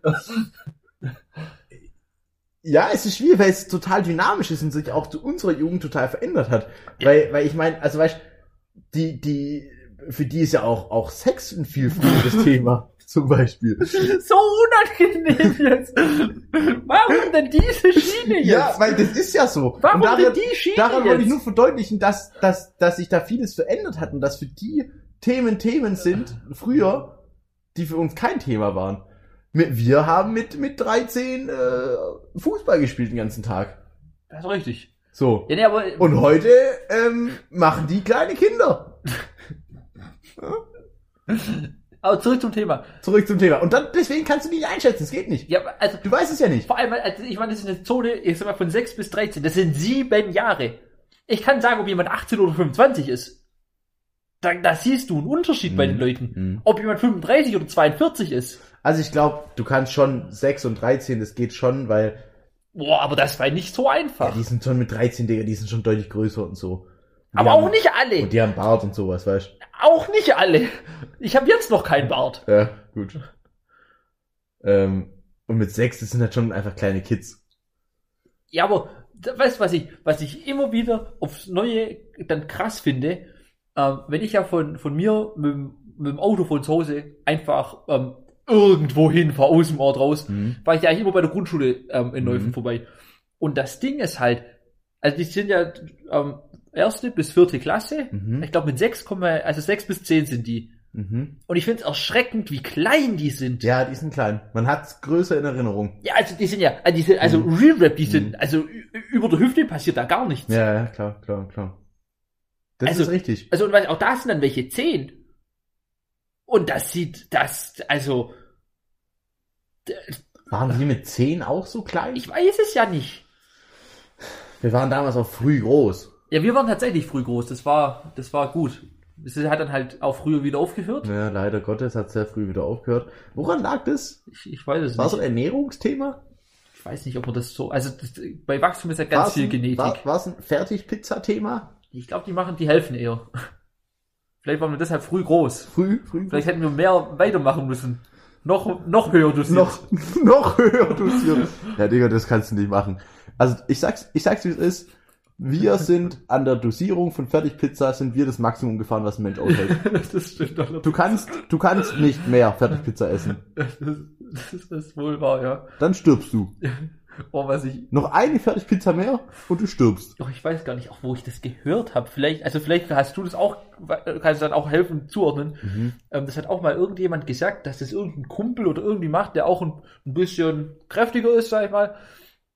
Ja, es ist schwierig, weil es total dynamisch ist und sich auch zu unserer Jugend total verändert hat. Ja. Weil, weil ich meine, also weißt Die, die, für die ist ja auch, auch Sex ein vielfältiges Thema, zum Beispiel. So unangenehm jetzt. Warum denn diese Schiene jetzt? Ja, weil das ist ja so. Warum daran, denn die Schiene daran jetzt? Daran wollte ich nur verdeutlichen, dass, dass, dass sich da vieles verändert hat und dass für die Themen Themen sind, früher, die für uns kein Thema waren. Wir haben mit, mit dreizehn, äh, Fußball gespielt den ganzen Tag. Das ist richtig. So. Ja, nee, aber und heute ähm, machen die kleine Kinder. Aber zurück zum Thema. Zurück zum Thema. Und dann deswegen kannst du nicht einschätzen. Es geht nicht. Ja, also du weißt es ja nicht. Vor allem, also ich meine, das ist eine Zone, ich sag mal von sechs bis dreizehn. Das sind sieben Jahre. Ich kann sagen, ob jemand achtzehn oder fünfundzwanzig ist. Da, da siehst du einen Unterschied mhm. bei den Leuten. Mhm. Ob jemand fünfunddreißig oder zweiundvierzig ist. Also ich glaube, du kannst schon sechs und dreizehn. Das geht schon, weil boah, aber das war nicht so einfach. Ja, die sind schon mit dreizehn, Digga, die sind schon deutlich größer und so. Die aber haben, auch nicht alle. Und die haben Bart und sowas, weißt du? Auch nicht alle. Ich habe jetzt noch keinen Bart. Ja, gut. Ähm, und mit sechs, das sind halt schon einfach kleine Kids. Ja, aber, weißt du, was ich, was ich immer wieder aufs Neue dann krass finde, ähm, wenn ich ja von, von mir mit, mit dem Auto von zu Hause einfach, ähm, irgendwo hin, fahr aus dem Ort raus, mhm. war ich ja eigentlich immer bei der Grundschule ähm, in Neufen mhm. vorbei. Und das Ding ist halt, also die sind ja ähm, erste bis vierte Klasse, mhm. ich glaube mit sechs, also sechs bis zehn sind die. Mhm. Und ich finde es erschreckend, wie klein die sind. Ja, die sind klein. Man hat es größer in Erinnerung. Ja, also die sind ja, also die sind, also mhm. Real Rap, die sind, mhm. also über der Hüfte passiert da gar nichts. Ja, ja, klar, klar, klar. Das also, ist richtig. Also und auch da sind dann welche zehn. Und das sieht, das, also... Waren die mit zehn auch so klein? Ich weiß es ja nicht. Wir waren damals auch früh groß. Ja, wir waren tatsächlich früh groß. Das war, das war gut. Es hat dann halt auch früher wieder aufgehört. Ja, leider Gottes hat es sehr früh wieder aufgehört. Woran lag das? Ich, ich weiß es war nicht. War so ein Ernährungsthema? Ich weiß nicht, ob man das so... Also das, bei Wachstum ist ja ganz war's viel Genetik. War, war es ein Fertig-Pizza-Thema? Ich glaube, die machen, die helfen eher. Vielleicht waren wir deshalb früh groß. Früh, früh. Vielleicht hätten wir mehr weitermachen müssen. Noch, noch höher dosiert. Noch, noch höher dosiert. Ja, Digga, das kannst du nicht machen. Also, ich sag's, ich sag's, wie es ist. Wir sind an der Dosierung von Fertigpizza sind wir das Maximum gefahren, was ein Mensch aushält. Das stimmt doch. Du kannst, du kannst nicht mehr Fertigpizza essen. Das, das, das ist wohl wahr, ja. Dann stirbst du. Oh, was ich... Noch eine Fertigpizza mehr und du stirbst. Doch, ich weiß gar nicht, auch wo ich das gehört habe. Vielleicht, also vielleicht hast du das auch, kannst du dann auch helfen zuordnen. Mhm. Ähm, das hat auch mal irgendjemand gesagt, dass das irgendein Kumpel oder irgendwie macht, der auch ein, ein bisschen kräftiger ist, sag ich mal,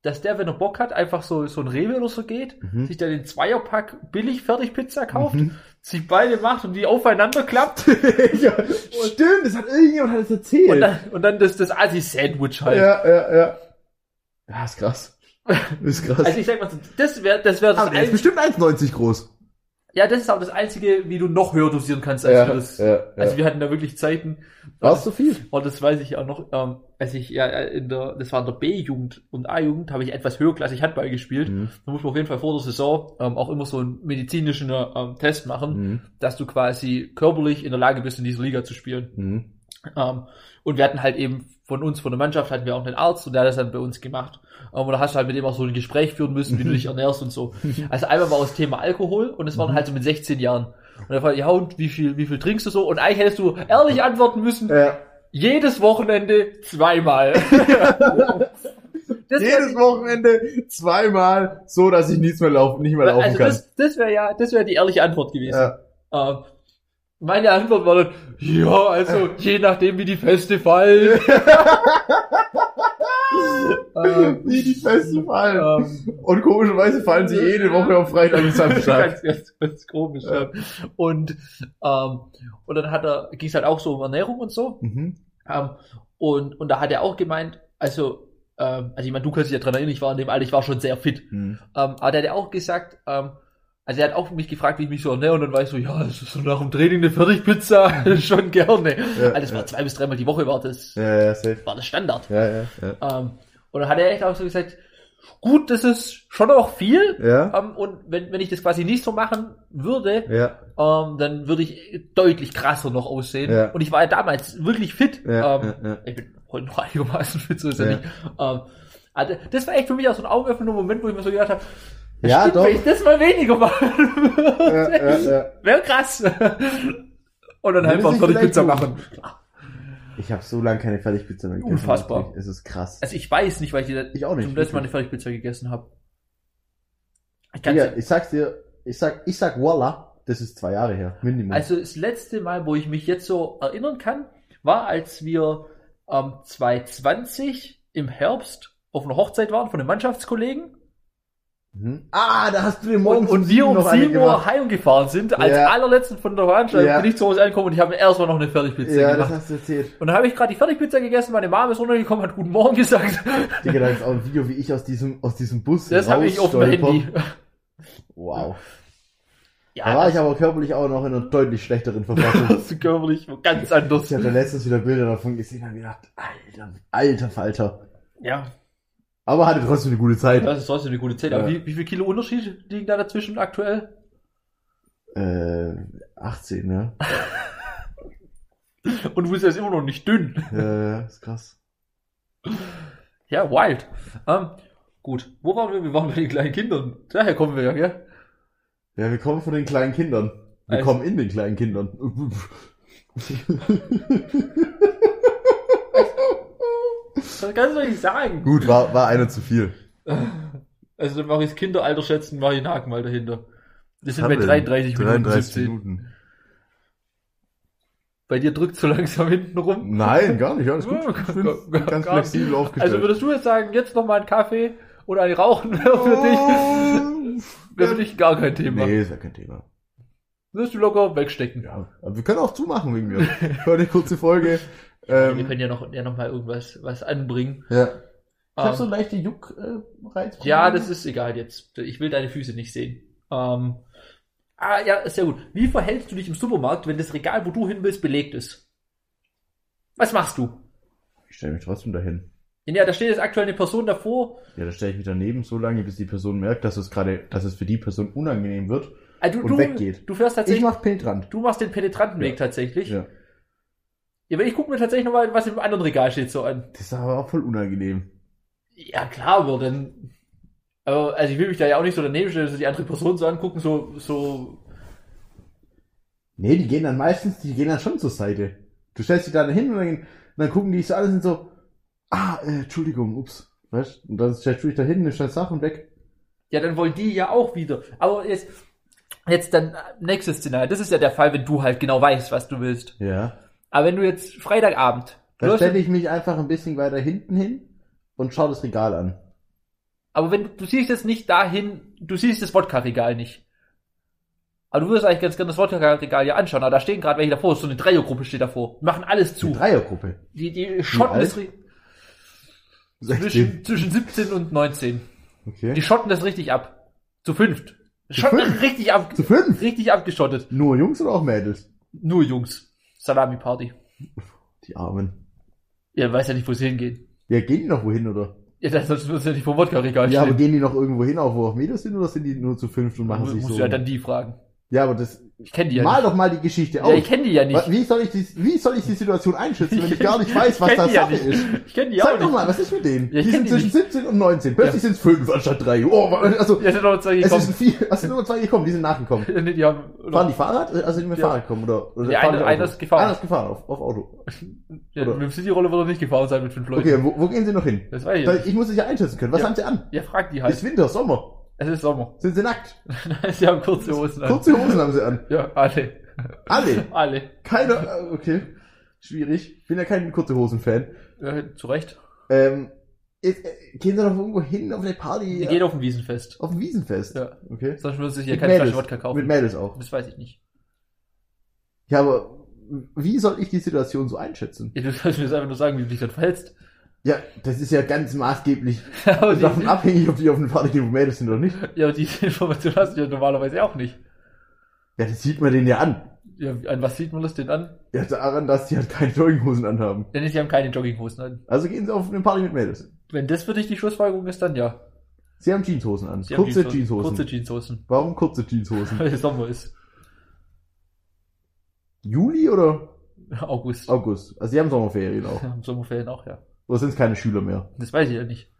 dass der, wenn er Bock hat, einfach so, so ein Rewe oder so geht, mhm. sich dann den Zweierpack billig Fertigpizza kauft, mhm. sich beide macht und die aufeinander klappt. Ja, stimmt, das hat irgendjemand hat das erzählt. Und dann, und dann das, das Asi-Sandwich halt. Ja, ja, ja. Ja, ist krass. Ist krass. Also ich sag mal so, das wäre das wäre das. Aber der ist bestimmt eins neunzig groß. Ja, das ist auch das Einzige, wie du noch höher dosieren kannst als ja, das. Ja, ja. Also wir hatten da wirklich Zeiten. War es zu viel? Und das weiß ich auch noch, ähm, als ich ja in der, das war in der B-Jugend und A-Jugend, habe ich etwas höherklassig Handball gespielt. Mhm. Da muss man auf jeden Fall vor der Saison ähm, auch immer so einen medizinischen ähm, Test machen, mhm. dass du quasi körperlich in der Lage bist, in dieser Liga zu spielen. Mhm. Ähm, und wir hatten halt eben von uns, von der Mannschaft, hatten wir auch einen Arzt und der hat das dann bei uns gemacht. Und da hast du halt mit dem auch so ein Gespräch führen müssen, wie du dich ernährst und so. Also einmal war das Thema Alkohol und es waren halt so mit sechzehn Jahren. Und er fragt, ja und wie viel, wie viel trinkst du so? Und eigentlich hättest du ehrlich antworten müssen, ja. jedes Wochenende zweimal. Das jedes die, Wochenende zweimal, so dass ich nichts mehr laufen, nicht mehr laufen also kann. Das, das wäre ja, das wäre die ehrliche Antwort gewesen. Ja. Ähm, Meine Antwort war dann, ja, also je nachdem, wie die Feste fallen. ähm, wie die Feste fallen. Ähm, und komischerweise fallen sie jede Woche auf Freitag und Samstag. Ganz, ganz komisch. Ja. Und ähm, und dann hat er, ging es halt auch so um Ernährung und so. Mhm. Ähm, und und da hat er auch gemeint, also ähm, also ich meine, du kannst dich ja dran erinnern, ich war in dem Alter, ich war schon sehr fit. Mhm. Ähm, aber da hat er auch gesagt, ähm, also er hat auch mich gefragt, wie ich mich so ernähre und dann war ich so, ja, das ist so nach dem Training eine Fertigpizza, schon gerne. Ja, also das war ja. zwei bis dreimal die Woche war das, ja, ja, war das Standard. Ja, ja, ja. Um, und dann hat er echt auch so gesagt, gut, das ist schon auch viel ja. um, und wenn wenn ich das quasi nicht so machen würde, ja. um, dann würde ich deutlich krasser noch aussehen. Ja. Und ich war ja damals wirklich fit. Ja, um, ja, ja. Ich bin heute noch einigermaßen fit, so ist ja, ja nicht. Um, also das war echt für mich auch so ein augenöffnender Moment, wo ich mir so gedacht habe, ja, stimmt, doch. Wenn ich das mal weniger machen würde, ja, ja, ja. wäre krass. Und dann halt mal Fertigpizza machen. Ich habe so lange keine Fertigpizza mehr gegessen. Unfassbar. Es ist krass. Also ich weiß nicht, weil ich, die, ich auch nicht, zum letzten Mal eine Fertigpizza gegessen habe. Ich, ja, ich sag's dir, ich sag, ich sag Walla, das ist zwei Jahre her, Minimum. Also das letzte Mal, wo ich mich jetzt so erinnern kann, war, als wir ähm, zwanzig zwanzig im Herbst auf einer Hochzeit waren von den Mannschaftskollegen. Ah, da hast du den morgens und, und wir um sieben Uhr heimgefahren sind, als ja. allerletzten von der Veranstaltung ja. bin ich zu Hause angekommen und ich habe erstmal noch eine Fertigpizza ja, gemacht. Ja, das hast du erzählt. Und dann habe ich gerade die Fertigpizza gegessen, meine Mama ist runtergekommen, hat guten Morgen gesagt. Digga, da ist auch ein Video, wie ich aus diesem, aus diesem Bus rausstolper. Das habe ich auf dem Handy. Wow. Ja, da war ich aber körperlich auch noch in einer deutlich schlechteren Verfassung. Das ist körperlich ganz anders. Ich habe da letztens wieder Bilder davon gesehen und habe gedacht, alter, alter Falter. Ja. Aber hatte trotzdem eine gute Zeit. Das ist trotzdem eine gute Zeit. Ja. Aber wie, wie viel Kilo Unterschied liegen da dazwischen aktuell? Äh, achtzehn, ne? Und du bist jetzt immer noch nicht dünn. Ja, äh, ist krass. Ja, wild. Ähm, gut. Wo waren wir? Wir waren bei den kleinen Kindern. Daher kommen wir ja, gell? Ja, wir kommen von den kleinen Kindern. Wir also. kommen in den kleinen Kindern. Das kannst du nicht sagen. Gut, war, war einer zu viel. Also dann mache ich das Kinderalter schätzen, mache ich einen Haken mal dahinter. Das sind bei dreiunddreißig Minuten siebzehn. Bei dir drückt so langsam hinten rum. Nein, gar nicht, alles gut. Ich bin ganz flexibel aufgestellt. Also würdest du jetzt sagen, jetzt nochmal einen Kaffee oder ein Rauchen wäre für dich, wäre für dich gar kein Thema. Nee, ist ja kein Thema. Würdest du locker wegstecken. Ja, aber wir können auch zumachen wegen mir. Für eine kurze Folge. Ähm, wir können ja noch, ja noch mal irgendwas was anbringen. Ja. Ich um, habe so leichte Juckreiz. Äh, ja, das ist egal jetzt. Ich will deine Füße nicht sehen. Ähm, ah, ja, sehr gut. Wie verhältst du dich im Supermarkt, wenn das Regal, wo du hin willst, belegt ist? Was machst du? Ich stelle mich trotzdem dahin. Ja, da steht jetzt aktuell eine Person davor. Ja, da stelle ich mich daneben so lange, bis die Person merkt, dass es gerade, dass es für die Person unangenehm wird also, und du, weggeht. Du fährst tatsächlich. Ich mach penetrant. Du machst den penetranten ja. Weg tatsächlich. Ja. Ja, aber ich gucke mir tatsächlich nochmal, was im anderen Regal steht, so an. Das ist aber auch voll unangenehm. Ja, klar, aber dann... Aber, also ich will mich da ja auch nicht so daneben stellen, dass die andere Person so angucken, so... so. Nee, die gehen dann meistens, die gehen dann schon zur Seite. Du stellst dich da hin und dann, dann gucken die so alles und so... Ah, äh, Entschuldigung, ups. Weißt? Und dann stellst du dich da hin, nimmst deine Sachen weg. Ja, dann wollen die ja auch wieder. Aber jetzt... Jetzt dann, nächstes Szenario. Das ist ja der Fall, wenn du halt genau weißt, was du willst. Ja. Aber wenn du jetzt Freitagabend... Dann stelle ich mich einfach ein bisschen weiter hinten hin und schaue das Regal an. Aber wenn du, du siehst jetzt nicht dahin, du siehst das Wodka-Regal nicht. Aber du würdest eigentlich ganz gerne das Wodka-Regal ja anschauen. Aber da stehen gerade welche davor. So eine Dreiergruppe steht davor. Die machen alles zu. Eine Dreiergruppe? Die, die schotten das Regal. Zwischen, zwischen siebzehn und neunzehn. Okay. Die schotten das richtig ab. Zu fünft. Schotten zu fünft? Richtig ab. Zu fünft? Richtig abgeschottet. Nur Jungs oder auch Mädels? Nur Jungs. Salami-Party. Die Armen. Ja, weiß ja nicht, wo sie hingehen. Ja, gehen die noch wohin, oder? Ja, das, sonst würden sie ja nicht vom Wodka-Regal stehen. Ja, aber gehen die noch irgendwo hin, auch wo auch Mädels sind, oder sind die nur zu fünft und machen du, sich musst so? Musst du ja dann die fragen. Ja, aber das... Ich kenne die ja mal nicht. Mal doch mal die Geschichte auf. Ja, ich kenne die ja nicht. Wie soll ich die, wie soll ich die Situation einschätzen, wenn ich gar nicht weiß, was das Sache ja ist? Ich kenne die auch nicht. Sag doch mal, was ist mit denen? Ja, die sind die zwischen nicht. siebzehn und neunzehn. Plötzlich ja. sind es fünf anstatt drei. Oh, also, ja, sind noch zwei gekommen. Es sind vier, also sind noch zwei gekommen, die sind nachgekommen. Ja, nee, die haben, fahren die Fahrrad? Also sind die mit ja. Fahrrad gekommen, oder? oder ja, einer, einer ist gefahren. Einer ist gefahren, auf, auf Auto. Ja, mit dem City-Roller wird er nicht gefahren sein mit fünf Leuten. Okay, wo, wo gehen sie noch hin? Das weiß ich nicht. Ich muss es ja einschätzen können. Was ja. haben sie an? Ja, frag die halt. Ist Winter, Sommer. Es ist Sommer. Sind sie nackt? Nein, sie haben kurze Hosen an. Kurze Hosen haben sie an? Ja, alle. Alle? Alle. Keiner, okay. Schwierig. Bin ja kein kurze Hosen-Fan. Ja, zu Recht. Ähm, jetzt, äh, gehen sie doch irgendwo hin auf eine Party? Die gehen auf ein Wiesenfest. Auf ein Wiesenfest? Ja. Okay. Sonst würden sie sich ja keine Flasche Wodka kaufen. Mit Mädels auch? Das weiß ich nicht. Ja, aber wie soll ich die Situation so einschätzen? Ja, du sollst mir jetzt einfach nur sagen, wie du dich dort verhältst. Ja, das ist ja ganz maßgeblich aber davon die, abhängig, ob die auf eine Party gehen, wo Mädels sind oder nicht. Ja, aber diese Information hast du ja normalerweise auch nicht. Ja, das sieht man denen ja an. Ja, an was sieht man das denn an? Ja, daran, dass die halt keine Jogginghosen anhaben. Denn sie haben keine Jogginghosen an. Also gehen sie auf eine Party mit Mädels. Wenn das für dich die Schlussfolgerung ist, dann ja. Sie haben Jeanshosen an. Sie kurze Jeanshosen. Jeanshosen. Kurze Jeanshosen. Warum kurze Jeanshosen? Weil es Sommer ist. Juli oder? August. August. Also sie haben Sommerferien auch. Sie haben Sommerferien auch, ja. Oder sind es keine Schüler mehr? Das weiß ich ja nicht.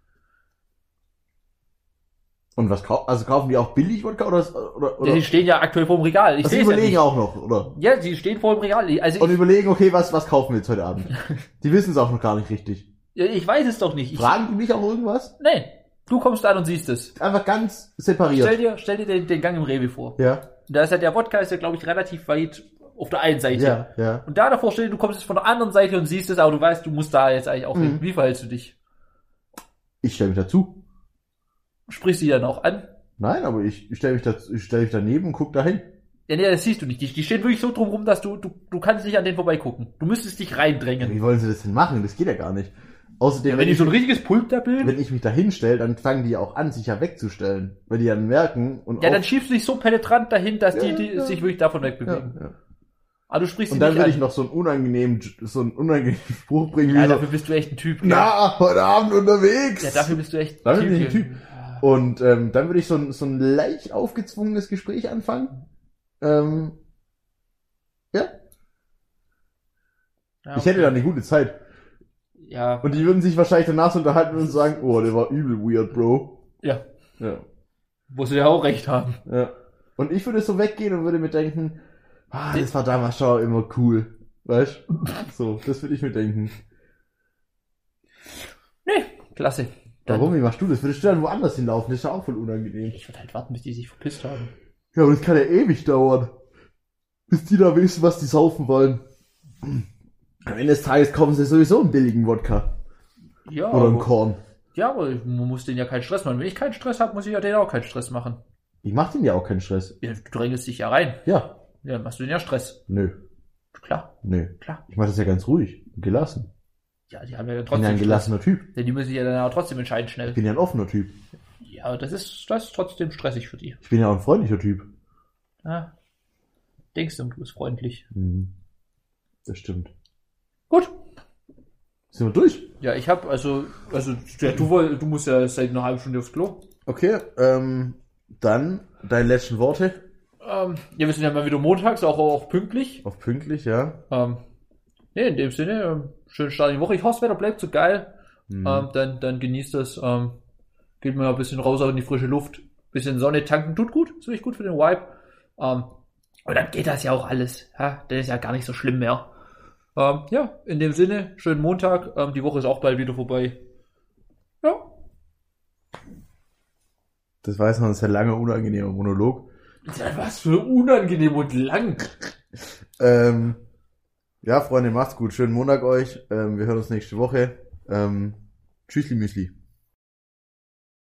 Und was kaufen, also kaufen die auch billig Wodka oder, oder, oder? Ja, die stehen ja aktuell vor dem Regal. Ich also die überlegen ja auch noch, oder? Ja, die stehen vor dem Regal. Also und ich, überlegen, okay, was, was kaufen wir jetzt heute Abend? Die wissen es auch noch gar nicht richtig. Ja, ich weiß es doch nicht. Ich Fragen die mich auch irgendwas? Nein. Du kommst an und siehst es. Einfach ganz separiert. Stell dir, stell dir den, den Gang im Rewe vor. Ja. Und da ist ja der Wodka, ist ja, glaube ich, relativ weit auf der einen Seite. Ja, ja. Und da davor steht, du kommst jetzt von der anderen Seite und siehst es, aber du weißt, du musst da jetzt eigentlich auch mhm. hin. Wie verhältst du dich? Ich stelle mich dazu. Sprichst du die dann auch an? Nein, aber ich, ich stelle mich, da, ich stell mich daneben und guck da hin. Ja, nee, das siehst du nicht. Die, die stehen wirklich so drum rum, dass du, du, du kannst nicht an denen vorbeigucken. Du müsstest dich reindrängen. Ja, wie wollen sie das denn machen? Das geht ja gar nicht. Außerdem, ja, wenn, wenn ich so ein richtiges Pulk da bin. Wenn ich mich da hinstelle, dann fangen die auch an, sich ja wegzustellen. Weil die dann merken. Und ja, dann schiebst du dich so penetrant dahin, dass ja, die, die ja. sich wirklich davon wegbewegen. Ja, ja. Ah, du sprichst und dann würde ich noch so einen unangenehmen, so einen unangenehmen Spruch bringen. Ja, wie dafür so, bist du echt ein Typ. Na, ja. heute Abend unterwegs. Ja, dafür bist du echt ein Typ. Bin ich ein Typ. Und ähm, dann würde ich so ein, so ein leicht aufgezwungenes Gespräch anfangen. Ähm, ja. ja okay. Ich hätte da eine gute Zeit. Ja. Und die würden sich wahrscheinlich danach so unterhalten und sagen, oh, der war übel weird, Bro. Ja. Ja. Wo sie ja auch recht haben. Ja. Und ich würde so weggehen und würde mir denken... Ah, das war damals schon immer cool. Weißt du? So, das würde ich mir denken. Nee, klasse. Dann warum, wie machst du das? Würdest du dann woanders hinlaufen? Das ist ja auch voll unangenehm. Ich würde halt warten, bis die sich verpisst haben. Ja, aber das kann ja ewig dauern. Bis die da wissen, was die saufen wollen. Am Ende des Tages kaufen sie sowieso einen billigen Wodka. Ja. Oder einen Korn. Ja, aber man muss denen ja keinen Stress machen. Wenn ich keinen Stress habe, muss ich ja denen auch keinen Stress machen. Ich mach denen ja auch keinen Stress. Ja, du drängelst dich ja rein. Ja. Ja, machst du denn ja Stress? Nö. Klar. Nö. Klar. Ich mach das ja ganz ruhig und gelassen. Ja, die haben ja trotzdem... Ich bin ja ein gelassener Stress. Typ. Denn die müssen ja dann auch trotzdem entscheiden schnell. Ich bin ja ein offener Typ. Ja, aber das ist, das ist trotzdem stressig für die. Ich bin ja auch ein freundlicher Typ. Ja. Denkst du, du bist freundlich. Mhm. Das stimmt. Gut. Sind wir durch? Ja, ich hab, also... also ja, du, du musst ja seit einer halben Stunde aufs Klo. Okay, ähm... Dann deine letzten Worte... Ähm, ja, wir sind ja mal wieder montags, auch, auch pünktlich. Auch pünktlich, ja. Ähm, ne, in dem Sinne, ähm, schönen Start in die Woche. Ich hoffe, das Wetter bleibt so geil. Mhm. Ähm, dann, dann genießt das. Ähm, geht mal ein bisschen raus in die frische Luft. Bisschen Sonne tanken, tut gut. Ist wirklich gut für den Vibe. Ähm, und dann geht das ja auch alles. Ja? Das ist ja gar nicht so schlimm mehr. Ähm, ja, in dem Sinne, schönen Montag. Ähm, die Woche ist auch bald wieder vorbei. Ja. Das weiß man, das ist ja lange unangenehmer Monolog. Was für unangenehm und lang. Ähm, ja, Freunde, macht's gut. Schönen Montag euch. Ähm, wir hören uns nächste Woche. Ähm, Tschüssli Müsli.